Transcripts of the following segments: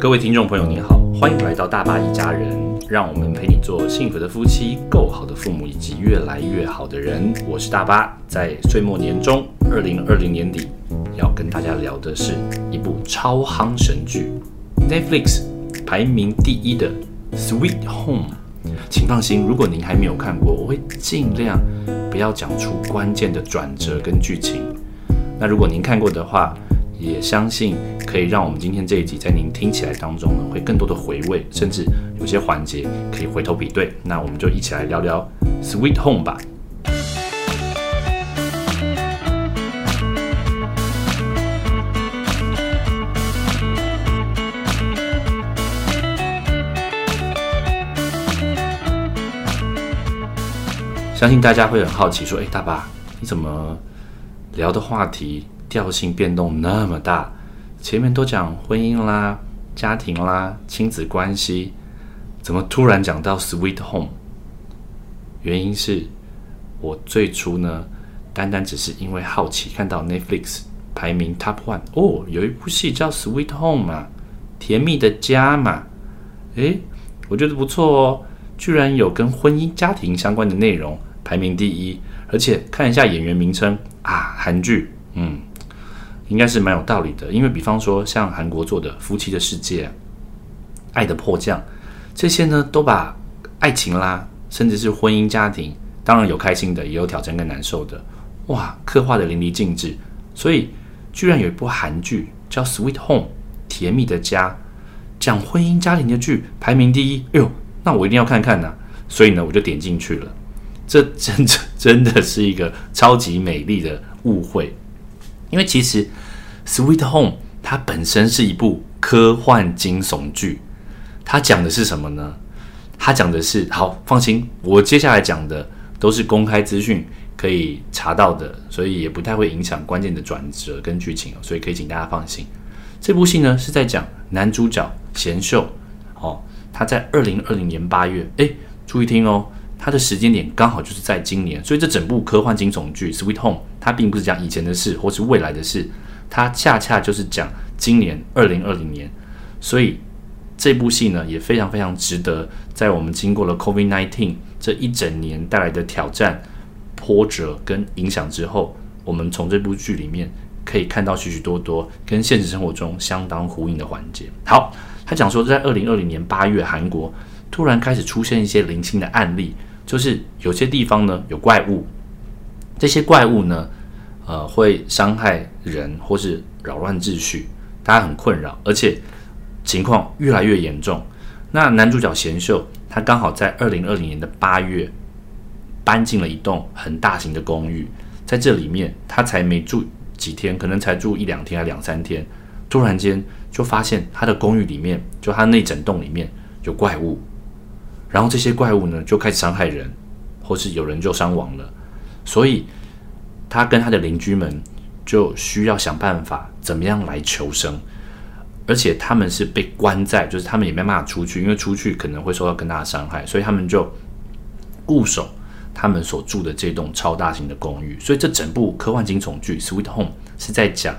各位听众朋友您好，欢迎来到大爸一家人，让我们陪你做幸福的夫妻，够好的父母，以及越来越好的人。我是大爸，在岁末年终2020年底要跟大家聊的是一部超夯神剧， Netflix 排名第1的 Sweet Home。 请放心，如果您还没有看过，我会尽量不要讲出关键的转折跟剧情。那如果您看过的话，也相信可以让我们今天这一集在您听起来当中呢，会更多的回味，甚至有些环节可以回头比对。那我们就一起来聊聊 Sweet Home 吧。相信大家会很好奇说，大爸，你怎么聊的话题调性变动那么大，前面都讲婚姻啦、家庭啦、亲子关系，怎么突然讲到 Sweet Home？ 原因是我最初呢，单单只是因为好奇，看到 Netflix 排名 Top 1， 哦，有一部戏叫 Sweet Home 嘛，甜蜜的家嘛，我觉得不错哦，居然有跟婚姻家庭相关的内容，排名第1，而且看一下演员名称啊，韩剧，应该是蛮有道理的，因为比方说像韩国做的《夫妻的世界》、《爱的迫降》这些呢，都把爱情啦，甚至是婚姻家庭，当然有开心的，也有挑战跟难受的，哇，刻画的淋漓尽致。所以居然有一部韩剧叫《Sweet Home》，甜蜜的家，讲婚姻家庭的剧排名第1，那我一定要看看啊，所以呢，我就点进去了。这真的是一个超级美丽的误会。因为其实 Sweet Home 它本身是一部科幻惊悚剧，它讲的是什么呢？它讲的是，好，放心，我接下来讲的都是公开资讯可以查到的，所以也不太会影响关键的转折跟剧情，所以可以请大家放心。这部戏呢是在讲男主角贤秀，他在2020年8月，注意听哦，他的时间点刚好就是在今年，所以这整部科幻惊悚剧 Sweet Home 它并不是讲以前的事或是未来的事，它恰恰就是讲今年2020年。所以这部戏呢也非常非常值得在我们经过了 COVID-19 这一整年带来的挑战、波折跟影响之后，我们从这部剧里面可以看到许许多多跟现实生活中相当呼应的环节。好，他讲说在2020年8月韩国突然开始出现一些零星的案例，就是有些地方呢有怪物，这些怪物呢会伤害人或是扰乱秩序，大家很困扰，而且情况越来越严重。那男主角贤秀他刚好在2020年的8月搬进了一栋很大型的公寓，在这里面他才没住几天，可能才住1-2天还2-3天，突然间就发现他的公寓里面，就他那整栋里面有怪物，然后这些怪物呢就开始伤害人，或是有人就伤亡了，所以他跟他的邻居们就需要想办法怎么样来求生，而且他们是被关在，就是他们也没办法出去，因为出去可能会受到更大的伤害，所以他们就固守他们所住的这栋超大型的公寓。所以这整部科幻惊悚剧 Sweet Home 是在讲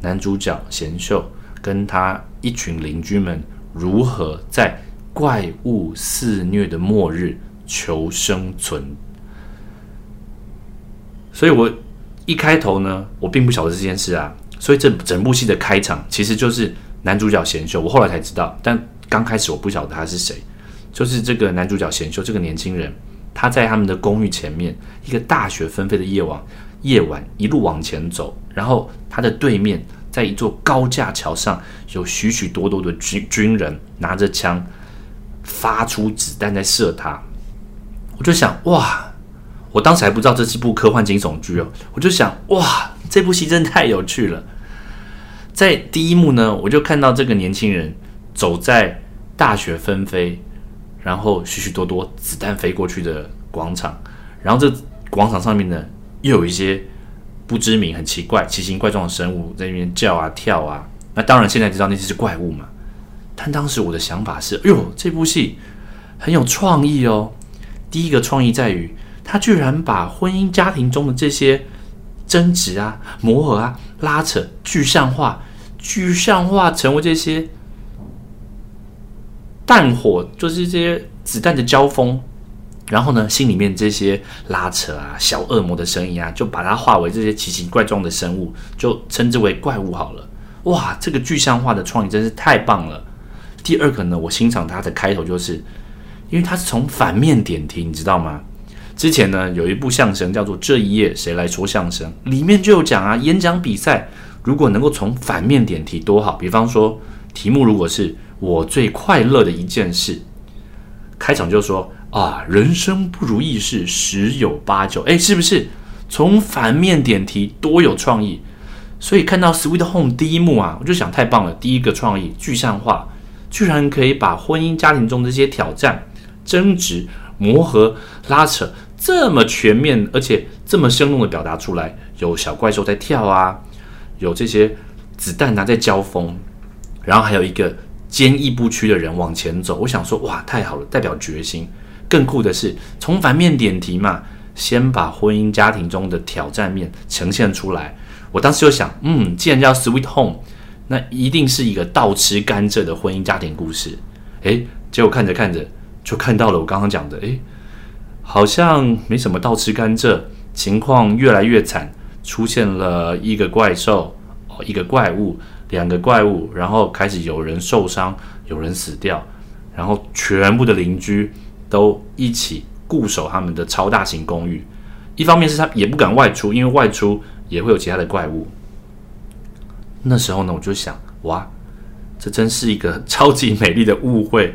男主角贤秀跟他一群邻居们如何在怪物肆虐的末日求生存。所以我一开头呢，我并不晓得这件事啊，所以这整部戏的开场其实就是男主角贤秀，我后来才知道，但刚开始我不晓得他是谁，就是这个男主角贤秀这个年轻人，他在他们的公寓前面一个大雪纷飞的夜晚一路往前走，然后他的对面在一座高架桥上有许许多多的军人拿着枪发出子弹在射他。我就想，哇，我当时还不知道这是部科幻惊悚剧哦，我就想，哇，这部戏真的太有趣了。在第1幕呢，我就看到这个年轻人走在大雪纷飞，然后许许多多子弹飞过去的广场，然后这广场上面呢又有一些不知名、很奇怪、奇形怪状的生物在那边叫啊跳啊。那当然现在知道那些是怪物嘛，但当时我的想法是，这部戏很有创意哦。第一个创意在于他居然把婚姻家庭中的这些争执啊、磨合啊、拉扯具象化成为这些弹火就是这些子弹的交锋，然后呢，心里面这些拉扯啊、小恶魔的声音啊，就把它化为这些奇奇怪状的生物，就称之为怪物好了。哇，这个具象化的创意真是太棒了。第二个呢，我欣赏它的开头，就是因为它是从反面点题，你知道吗？之前呢，有一部相声叫做《这一夜谁来说相声》，里面就有讲啊，演讲比赛如果能够从反面点题多好。比方说，题目如果是我最快乐的一件事，开场就说啊，人生不如意事十有八九，哎，是不是？从反面点题多有创意。所以看到 Sweet Home 第一幕啊，我就想太棒了，第一个创意具象化，居然可以把婚姻家庭中这些挑战、争执、磨合、拉扯这么全面，而且这么生动的表达出来。有小怪兽在跳啊，有这些子弹在交锋，然后还有一个坚毅不屈的人往前走。我想说，哇，太好了，代表决心。更酷的是，从反面点题嘛，先把婚姻家庭中的挑战面呈现出来。我当时就想，既然叫 Sweet Home， 那一定是一个倒吃甘蔗的婚姻家庭故事。诶，结果看着看着就看到了我刚刚讲的，诶，好像没什么倒吃甘蔗，情况越来越惨，出现了一个怪兽，一个怪物，两个怪物，然后开始有人受伤，有人死掉，然后全部的邻居都一起固守他们的超大型公寓。一方面是他也不敢外出，因为外出也会有其他的怪物。那时候呢，我就想，哇，这真是一个超级美丽的误会。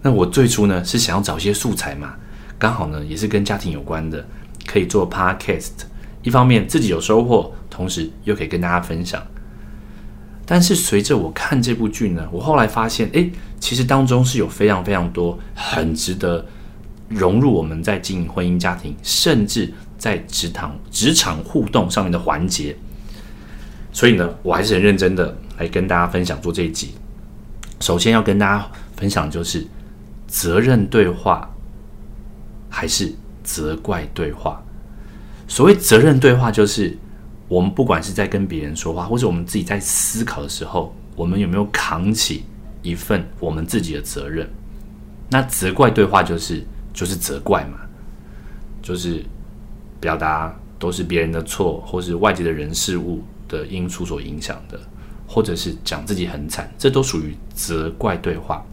那我最初呢是想要找一些素材嘛，刚好呢也是跟家庭有关的，可以做 podcast， 一方面自己有收获，同时又可以跟大家分享。但是随着我看这部剧呢，我后来发现，诶，其实当中是有非常非常多很值得融入我们在经营婚姻家庭，甚至在职场互动上面的环节。所以呢，我还是很认真的来跟大家分享做这一集。首先要跟大家分享就是责任对话还是责怪对话。所谓责任对话，就是我们不管是在跟别人说话，或是我们自己在思考的时候，我们有没有扛起一份我们自己的责任。那责怪对话就是责怪嘛，就是表达都是别人的错，或是外界的人事物的因素所影响的，或者是讲自己很惨，这都属于责怪对话。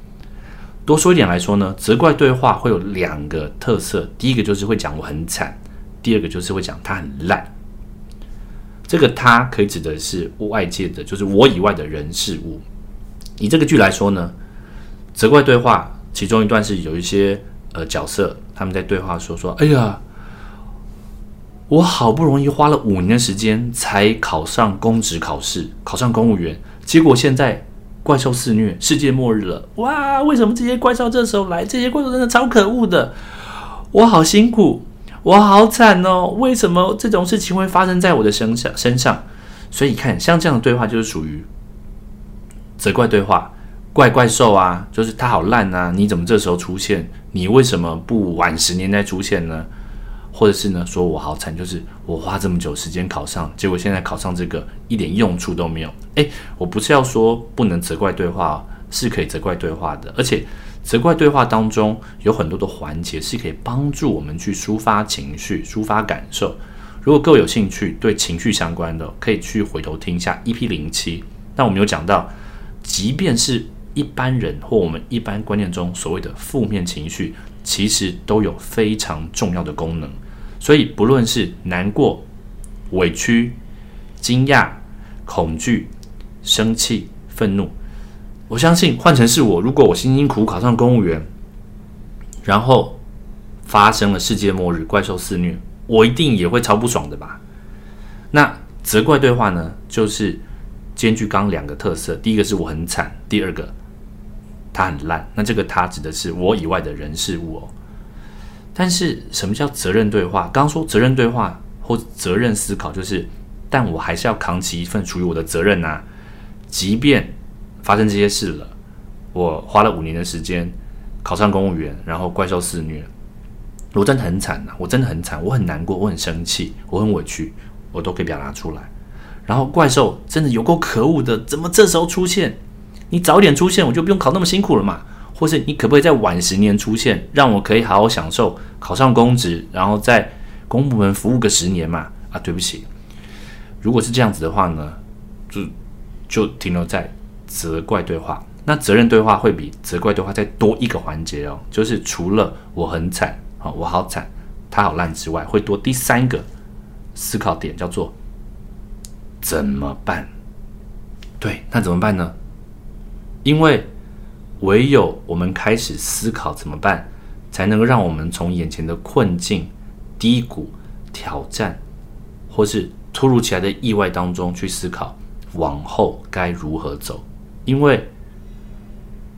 多说一点来说呢，责怪对话会有两个特色，第一个就是会讲我很惨，第二个就是会讲他很烂。这个他可以指的是外界的，就是我以外的人事物。以这个剧来说呢，责怪对话其中一段是有一些角色他们在对话说，哎呀，我好不容易花了5年的时间才考上公职考试，考上公务员，结果现在怪兽肆虐，世界末日了，哇，为什么这些怪兽这时候来？这些怪兽真的超可恶的，我好辛苦，我好惨哦，为什么这种事情会发生在我的身上？所以你看，像这样的对话就是属于责怪对话。怪怪兽啊，就是他好烂啊，你怎么这时候出现？你为什么不晚10年再出现呢？或者是呢，说我好惨，就是我花这么久时间考上，结果现在考上这个一点用处都没有。诶，我不是要说不能责怪对话，是可以责怪对话的，而且责怪对话当中有很多的环节是可以帮助我们去抒发情绪、抒发感受。如果各位有兴趣对情绪相关的，可以去回头听一下 EP07。那我们有讲到，即便是一般人或我们一般观念中所谓的负面情绪，其实都有非常重要的功能。所以不论是难过、委屈、惊讶、恐惧、生气、愤怒，我相信换成是我，如果我辛辛苦苦考上公务员，然后发生了世界末日、怪兽肆虐，我一定也会超不爽的吧。那责怪对话呢，就是兼具刚两个特色，第一个是我很惨，第二个他很烂。那这个他指的是我以外的人事物哦。但是什么叫责任对话？刚刚说责任对话或责任思考，就是但我还是要扛起一份属于我的责任啊，即便发生这些事了，我花了5年的时间考上公务员，然后怪兽肆虐，我真的很惨啊，我真的很惨，我很难过，我很生气，我很委屈，我都可以表达出来。然后怪兽真的有够可恶的，怎么这时候出现？你早点出现，我就不用考那么辛苦了嘛。或是你可不可以在晚10年出现，让我可以好好享受考上公职，然后在公部门服务个10年嘛？啊，对不起，如果是这样子的话呢，就停留在责怪对话。那责任对话会比责怪对话再多一个环节哦，就是除了我很惨，我好惨，他好烂之外，会多第三个思考点，叫做怎么办？对，那怎么办呢？因为唯有我们开始思考怎么办，才能够让我们从眼前的困境、低谷、挑战，或是突如其来的意外当中去思考往后该如何走。因为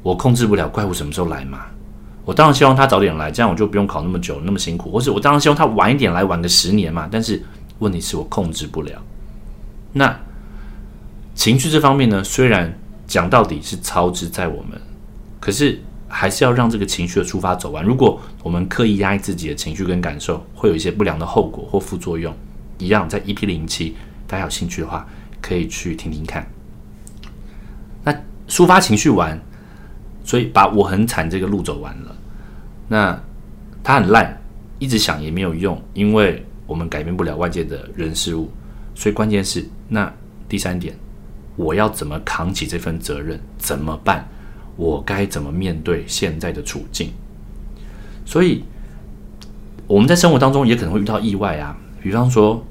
我控制不了怪物什么时候来嘛，我当然希望他早点来，这样我就不用考那么久那么辛苦，或是我当然希望他晚一点来，晚个10年嘛，但是问题是我控制不了。那情绪这方面呢，虽然讲到底是操之在我们，可是还是要让这个情绪的出发走完。如果我们刻意压抑自己的情绪跟感受，会有一些不良的后果或副作用。一样在 EP07 大家有兴趣的话可以去听听看。那抒发情绪完，所以把我很惨这个路走完了，那他很烂一直想也没有用，因为我们改变不了外界的人事物。所以关键是那第三点，我要怎么扛起这份责任，怎么办，我该怎么面对现在的处境。所以我们在生活当中也可能会遇到意外啊，比方说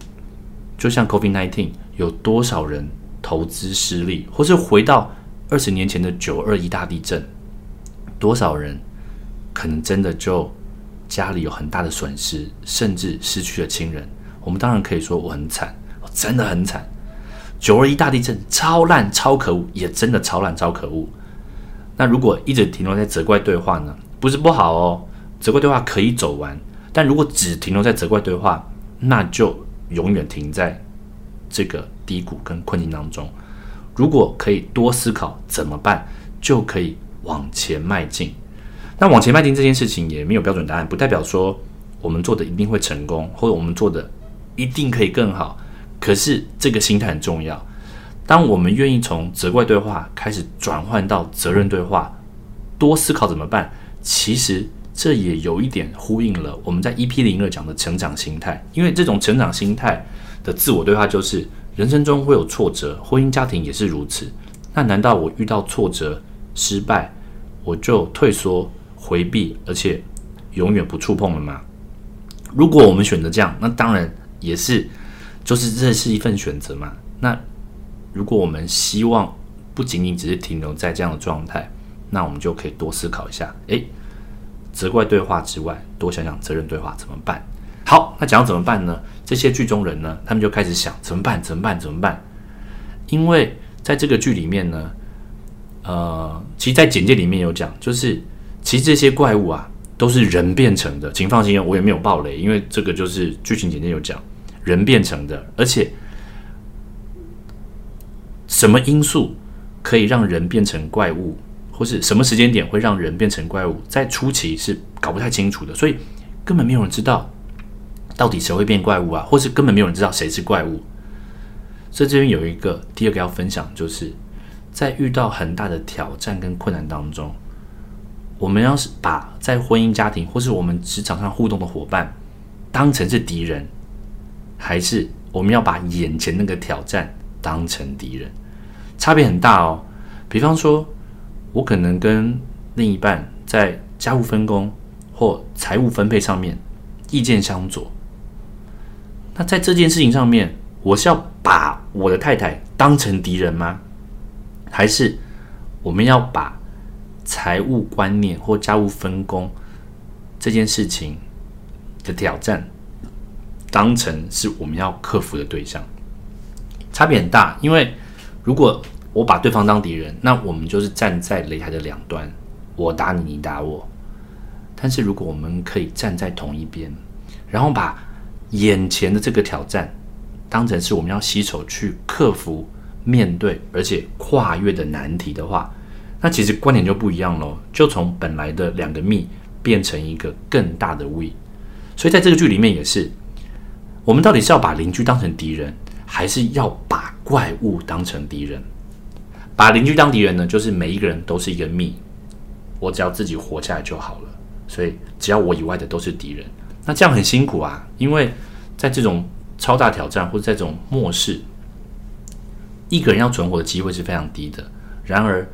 就像 COVID-19 有多少人投资失利，或是回到20年前的921大地震，多少人可能真的就家里有很大的损失，甚至失去了亲人。我们当然可以说我很惨，我真的很惨，921大地震超烂超可恶，也真的超烂超可恶。那如果一直停留在责怪对话呢，不是不好哦，责怪对话可以走完，但如果只停留在责怪对话，那就永远停在这个低谷跟困境当中。如果可以多思考怎么办，就可以往前迈进。那往前迈进这件事情也没有标准答案，不代表说我们做的一定会成功，或者我们做的一定可以更好，可是这个心态很重要。当我们愿意从责怪对话开始转换到责任对话，多思考怎么办，其实这也有一点呼应了我们在 EP02 讲的成长心态。因为这种成长心态的自我对话就是，人生中会有挫折，婚姻家庭也是如此，那难道我遇到挫折失败我就退缩回避，而且永远不触碰了吗？如果我们选择这样，那当然也是，就是这是一份选择嘛。那如果我们希望不仅仅只是停留在这样的状态，那我们就可以多思考一下，责怪对话之外，多想想责任对话怎么办。好，那讲到怎么办呢，这些剧中人呢，他们就开始想怎么办。因为在这个剧里面呢，其实在简介里面有讲，就是其实这些怪物啊都是人变成的，请放心，我也没有爆雷，因为这个就是剧情简介有讲人变成的。而且什么因素可以让人变成怪物，或是什么时间点会让人变成怪物，在初期是搞不太清楚的，所以根本没有人知道到底谁会变怪物啊，或是根本没有人知道谁是怪物。所以这边有一个第二个要分享，就是在遇到很大的挑战跟困难当中，我们要是把在婚姻家庭或是我们职场上互动的伙伴当成是敌人，还是我们要把眼前那个挑战当成敌人，差别很大哦。比方说我可能跟另一半在家务分工或财务分配上面意见相左，那在这件事情上面，我是要把我的太太当成敌人吗？还是我们要把财务观念或家务分工这件事情的挑战当成是我们要克服的对象？差别很大，因为如果我把对方当敌人，那我们就是站在擂台的两端，我打你，你打我。但是如果我们可以站在同一边，然后把眼前的这个挑战当成是我们要携手去克服、面对而且跨越的难题的话，那其实观点就不一样咯，就从本来的两个 me 变成一个更大的 we。 所以在这个剧里面也是，我们到底是要把邻居当成敌人，还是要把怪物当成敌人？把邻居当敌人呢，就是每一个人都是一个 me，我只要自己活下来就好了，所以只要我以外的都是敌人。那这样很辛苦啊，因为在这种超大挑战或者在这种末世，一个人要存活的机会是非常低的。然而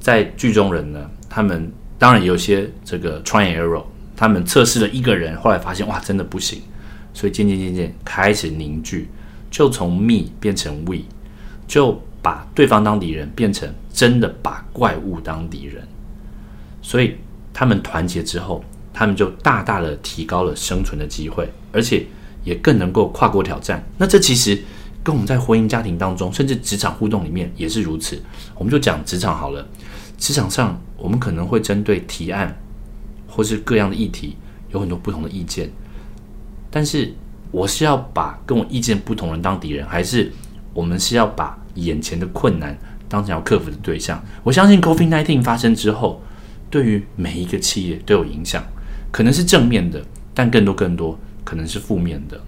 在剧中人呢，他们当然也有些这个 try and error， 他们测试了一个人，后来发现哇真的不行，所以渐渐开始凝聚，就从 me 变成 we， 就把对方当敌人变成真的把怪物当敌人。所以他们团结之后，他们就大大的提高了生存的机会，而且也更能够跨过挑战。那这其实跟我们在婚姻家庭当中甚至职场互动里面也是如此。我们就讲职场好了，职场上我们可能会针对提案或是各样的议题有很多不同的意见，但是我是要把跟我意见不同人当敌人，还是我们是要把眼前的困难当成要克服的对象？我相信 COVID-19 发生之后对于每一个企业都有影响，可能是正面的，但更多可能是负面的。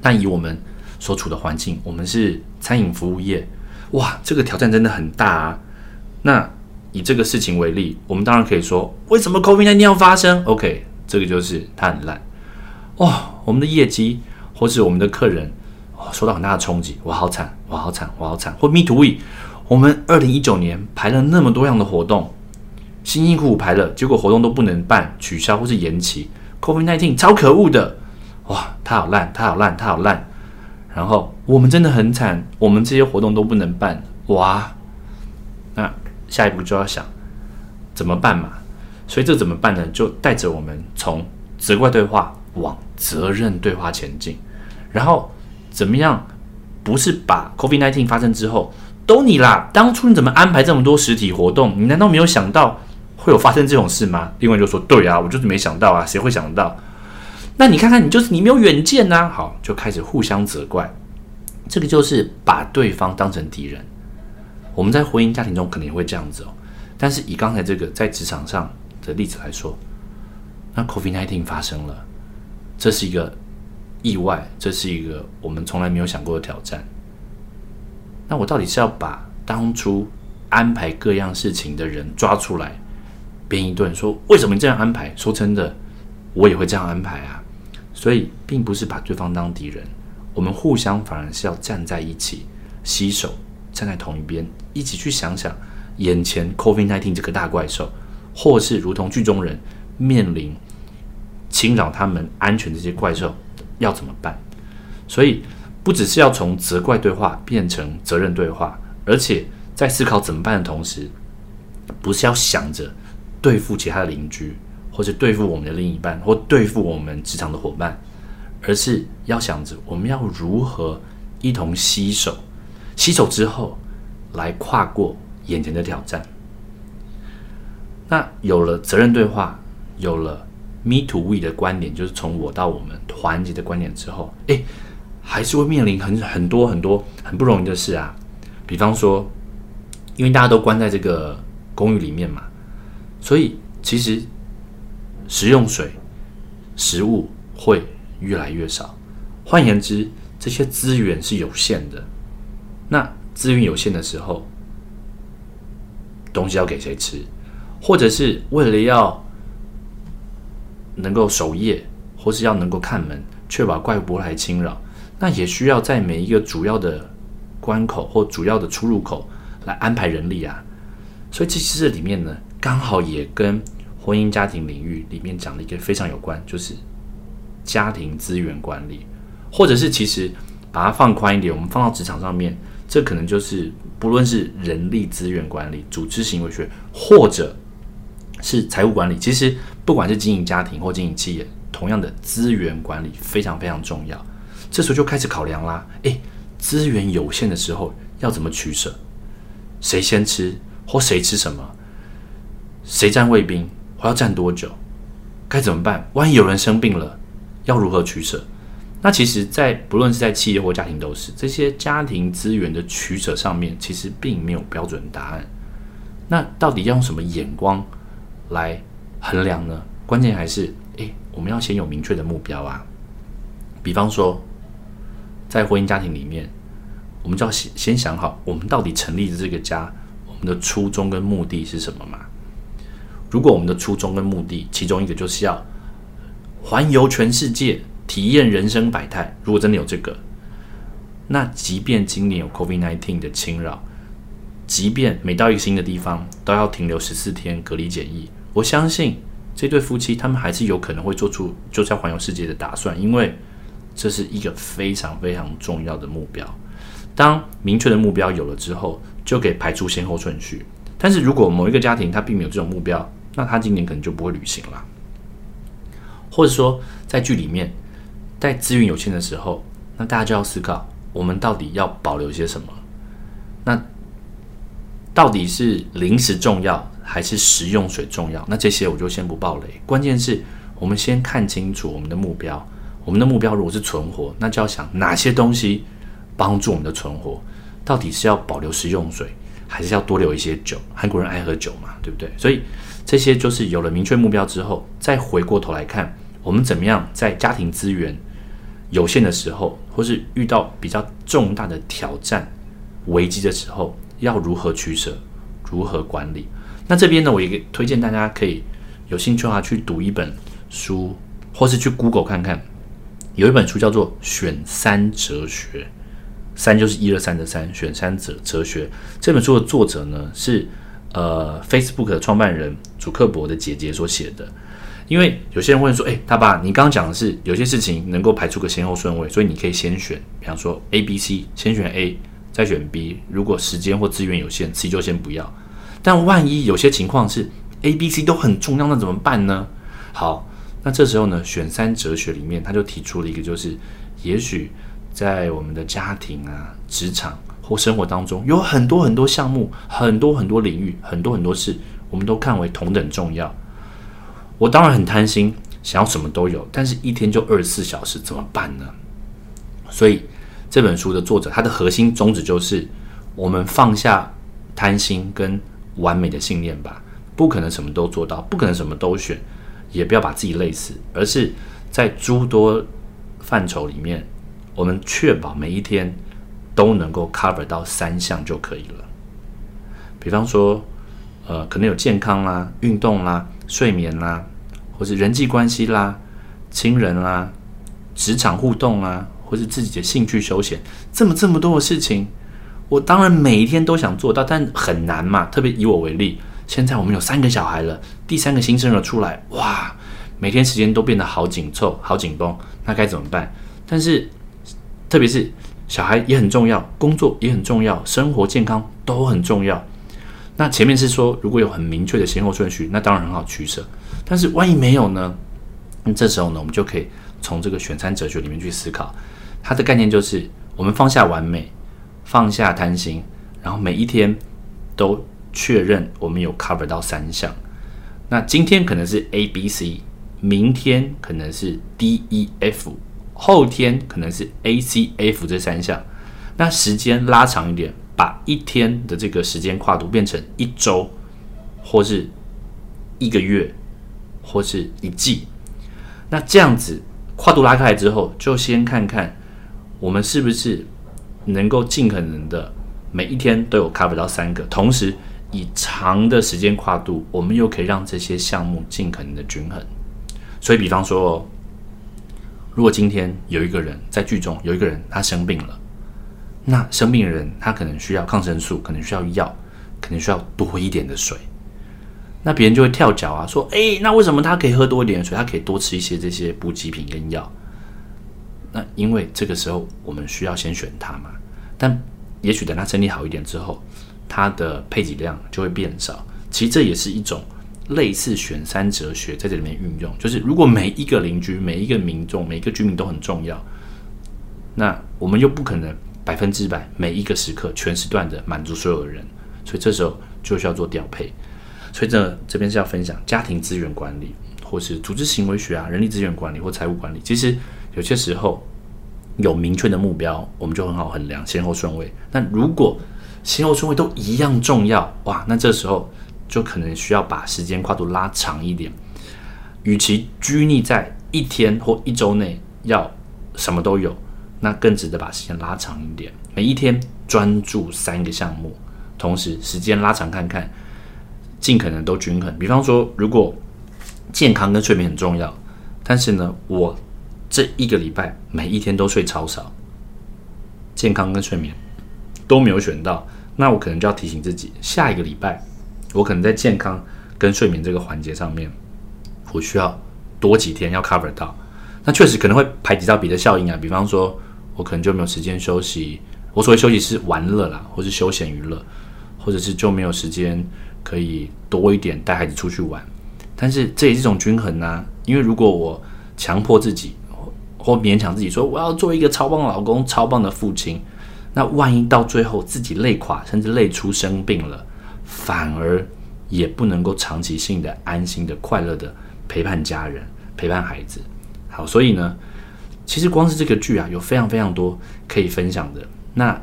但以我们所处的环境，我们是餐饮服务业，哇，这个挑战真的很大啊。那以这个事情为例，我们当然可以说为什么 COVID-19 要发生？ OK， 这个就是它很烂哦，我们的业绩或是我们的客人受到很大的冲击，我好惨。或 Me to We， 我们2019年排了那么多样的活动，辛辛苦苦排了，结果活动都不能办，取消或是延期。 COVID-19 超可恶的，哇，它好烂。然后我们真的很惨，我们这些活动都不能办，哇。那下一步就要想怎么办嘛，所以这怎么办呢，就带着我们从责怪对话往责任对话前进。然后怎么样不是把 COVID-19 发生之后都你啦，当初你怎么安排这么多实体活动，你难道没有想到会有发生这种事吗？另外就说对啊，我就是没想到啊，谁会想到？那你看看，你没有远见啊。好，就开始互相责怪，这个就是把对方当成敌人。我们在婚姻家庭中可能也会这样子哦，但是以刚才这个在职场上的例子来说，那 COVID-19 发生了，这是一个意外，这是一个我们从来没有想过的挑战。那我到底是要把当初安排各样事情的人抓出来编一顿，说为什么你这样安排？说真的，我也会这样安排啊。所以并不是把对方当敌人，我们互相反而是要站在一起，携手站在同一边，一起去想想眼前 COVID-19 这个大怪兽，或是如同剧中人面临侵扰他们安全这些怪兽要怎么办。所以不只是要从责怪对话变成责任对话，而且在思考怎么办的同时，不是要想着对付其他的邻居，或者对付我们的另一半，或对付我们职场的伙伴，而是要想着我们要如何一同携手，携手之后来跨过眼前的挑战。那有了责任对话，有了 me to we 的观点，就是从我到我们团结的观点之后，还是会面临很多很不容易的事啊。比方说因为大家都关在这个公寓里面嘛，所以其实食用水食物会越来越少，换言之这些资源是有限的。那资源有限的时候，东西要给谁吃？或者是为了要能够守夜，或是要能够看门，确保怪物不来侵扰，那也需要在每一个主要的关口或主要的出入口来安排人力啊。所以其实这里面呢，刚好也跟婚姻家庭领域里面讲的一个非常有关，就是家庭资源管理，或者是其实把它放宽一点，我们放到职场上面，这可能就是不论是人力资源管理、组织行为学，或者是财务管理，其实不管是经营家庭或经营企业，同样的资源管理非常非常重要。这时候就开始考量啦，资源有限的时候要怎么取舍？谁先吃，或谁吃什么？谁站卫兵，或要站多久？该怎么办？万一有人生病了，要如何取舍？那其实不论是在企业或家庭都是，这些家庭资源的取舍上面，其实并没有标准答案。那到底要用什么眼光来衡量呢？关键还是，我们要先有明确的目标啊。比方说在婚姻家庭里面，我们就要先想好我们到底成立的这个家，我们的初衷跟目的是什么嘛？如果我们的初衷跟目的，其中一个就是要环游全世界，体验人生百态，如果真的有这个，那即便今年有 COVID-19 的侵扰，即便每到一个新的地方都要停留14天隔离检疫，我相信这对夫妻他们还是有可能会做出就是要环游世界的打算，因为这是一个非常非常重要的目标。当明确的目标有了之后，就可以排出先后顺序。但是如果某一个家庭他并没有这种目标，那他今年可能就不会旅行了。或者说在剧里面，在资源有限的时候，那大家就要思考我们到底要保留些什么，那到底是零食重要还是食用水重要，那这些我就先不爆雷。关键是我们先看清楚我们的目标，我们的目标如果是存活，那就要想哪些东西帮助我们的存活，到底是要保留食用水还是要多留一些酒，韩国人爱喝酒嘛，对不对？所以这些就是有了明确目标之后，再回过头来看我们怎么样在家庭资源有限的时候，或是遇到比较重大的挑战危机的时候，要如何取舍，如何管理。那这边呢，我也推荐大家可以有兴趣的话去读一本书，或是去 Google 看看，有一本书叫做《选三哲学》，三就是一二三的三，选三哲学。这本书的作者呢是Facebook 的创办人祖克伯的姐姐所写的。因为有些人问说，大爸，你刚刚讲的是有些事情能够排出个先后顺位，所以你可以先选，比方说 ABC， 先选 A 再选 B， 如果时间或资源有限 C 就先不要。但万一有些情况是 ABC 都很重要，那怎么办呢？好，那这时候呢，选三哲学里面他就提出了一个，就是也许在我们的家庭啊、职场或生活当中，有很多很多项目、很多很多领域、很多很多事，我们都看为同等重要。我当然很贪心，想要什么都有，但是一天就24小时，怎么办呢？所以这本书的作者，他的核心宗旨就是我们放下贪心跟完美的信念吧，不可能什么都做到，不可能什么都选，也不要把自己累死，而是在诸多范畴里面，我们确保每一天都能够 cover 到3项就可以了。比方说可能有健康啦、运动啦、睡眠啦，或是人际关系啦、亲人啦、职场互动啦，或是自己的兴趣休闲，这么多的事情，我当然每一天都想做到，但很难嘛。特别以我为例，现在我们有3个小孩了，第3个新生儿出来，哇，每天时间都变得好紧凑、好紧绷，那该怎么办？但是，特别是小孩也很重要，工作也很重要，生活健康都很重要。那前面是说，如果有很明确的先后顺序，那当然很好取舍。但是万一没有呢？那这时候呢，我们就可以从这个选三哲学里面去思考。它的概念就是，我们放下完美，放下贪心，然后每一天都确认我们有 cover 到3项。那今天可能是 A、B、C， 明天可能是 D、E、F， 后天可能是 A、C、F 这3项。那时间拉长一点，把一天的这个时间跨度变成1周，或是1个月，或是1季。那这样子跨度拉开来之后，就先看看我们是不是能够尽可能的每一天都有 cover 到3个，同时以长的时间跨度，我们又可以让这些项目尽可能的均衡。所以比方说如果今天有一个人在剧中有一个人他生病了，那生病的人他可能需要抗生素，可能需要药，可能需要多一点的水，那别人就会跳脚啊，说那为什么他可以喝多一点的水，他可以多吃一些这些补给品跟药？那因为这个时候我们需要先选他嘛，但也许等他身体好一点之后，他的配给量就会变少。其实这也是一种类似选三哲学在这里面运用，就是如果每一个邻居、每一个民众、每一个居民都很重要，那我们又不可能100%每一个时刻全时段的满足所有的人，所以这时候就需要做调配。所以这边是要分享家庭资源管理，或是组织行为学啊、人力资源管理或财务管理。其实有些时候有明确的目标，我们就很好衡量先后顺位。那如果先后顺位都一样重要，哇，那这时候就可能需要把时间跨度拉长一点，与其拘泥在一天或1周内要什么都有，那更值得把时间拉长一点，每一天专注3个项目，同时时间拉长看看，尽可能都均衡。比方说，如果健康跟睡眠很重要，但是呢，我这一个礼拜每一天都睡超少，健康跟睡眠都没有选到，那我可能就要提醒自己，下一个礼拜我可能在健康跟睡眠这个环节上面，我需要多几天要 cover 到。那确实可能会排挤到别的效应啊，比方说我可能就没有时间休息，我所谓休息是玩乐啦，或是休闲娱乐，或者是就没有时间可以多一点带孩子出去玩。但是这也是一种均衡啊，因为如果我强迫自己或勉强自己说我要做一个超棒的老公、超棒的父亲，那万一到最后自己累垮，甚至累出生病了，反而也不能够长期性的安心的快乐的陪伴家人、陪伴孩子。好，所以呢，其实光是这个剧啊，有非常非常多可以分享的。那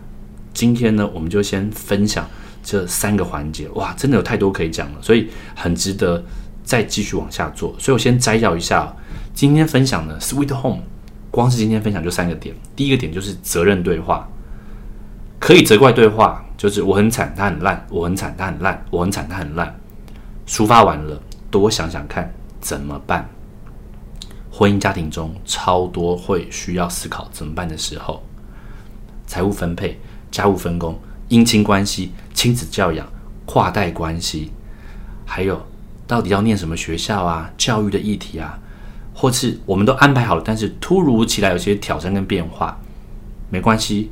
今天呢，我们就先分享这三个环节。哇，真的有太多可以讲了，所以很值得再继续往下做。所以我先摘要一下哦，今天分享的 Sweet Home， 光是今天分享就三个点。第一个点就是责任对话，可以责怪对话，就是我很惨，他很烂，我很惨，他很烂，我很惨，他很烂。抒发完了，多想想看怎么办。婚姻家庭中超多会需要思考怎么办的时候，财务分配、家务分工、姻亲关系、亲子教养、跨代关系，还有到底要念什么学校啊、教育的议题啊，或是我们都安排好了，但是突如其来有些挑战跟变化，没关系，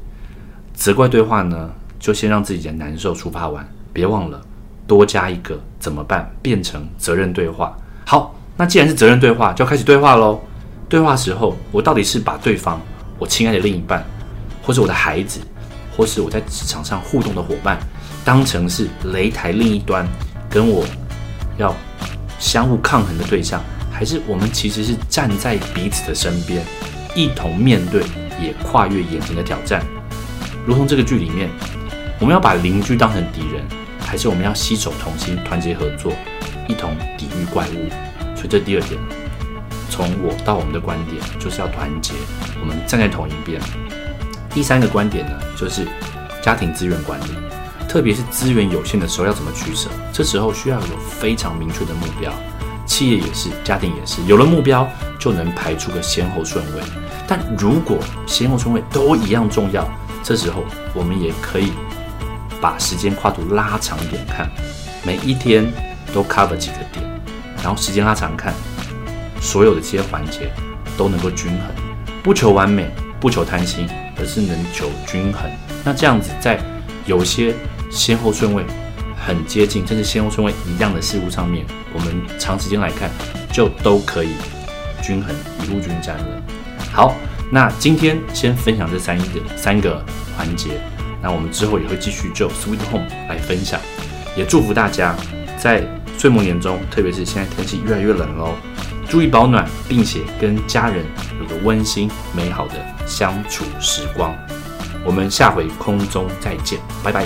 责怪对话呢，就先让自己的难受抒发完，别忘了多加一个怎么办，变成责任对话。好，那既然是责任对话，就要开始对话咯。对话时候，我到底是把对方，我亲爱的另一半，或是我的孩子，或是我在职场上互动的伙伴，当成是擂台另一端跟我要相互抗衡的对象，还是我们其实是站在彼此的身边，一同面对也跨越眼前的挑战？如同这个剧里面，我们要把邻居当成敌人，还是我们要携手同心、团结合作，一同抵御怪物？所以这第二点，从我到我们的观点就是要团结，我们站在同一边。第三个观点呢，就是家庭资源管理，特别是资源有限的时候要怎么取舍，这时候需要有非常明确的目标，企业也是，家庭也是，有了目标就能排出个先后顺位。但如果先后顺位都一样重要，这时候我们也可以把时间跨度拉长一点看，每一天都 cover 几个点，然后时间拉长看，所有的这些环节都能够均衡，不求完美，不求贪心，而是能求均衡。那这样子，在有些先后顺位很接近，甚至先后顺位一样的事物上面，我们长时间来看，就都可以均衡，一路均沾了。好，那今天先分享这三个环节，那我们之后也会继续就 Sweet Home 来分享，也祝福大家在岁末年中，特别是现在天气越来越冷喽，注意保暖，并且跟家人有个温馨美好的相处时光。我们下回空中再见，拜拜。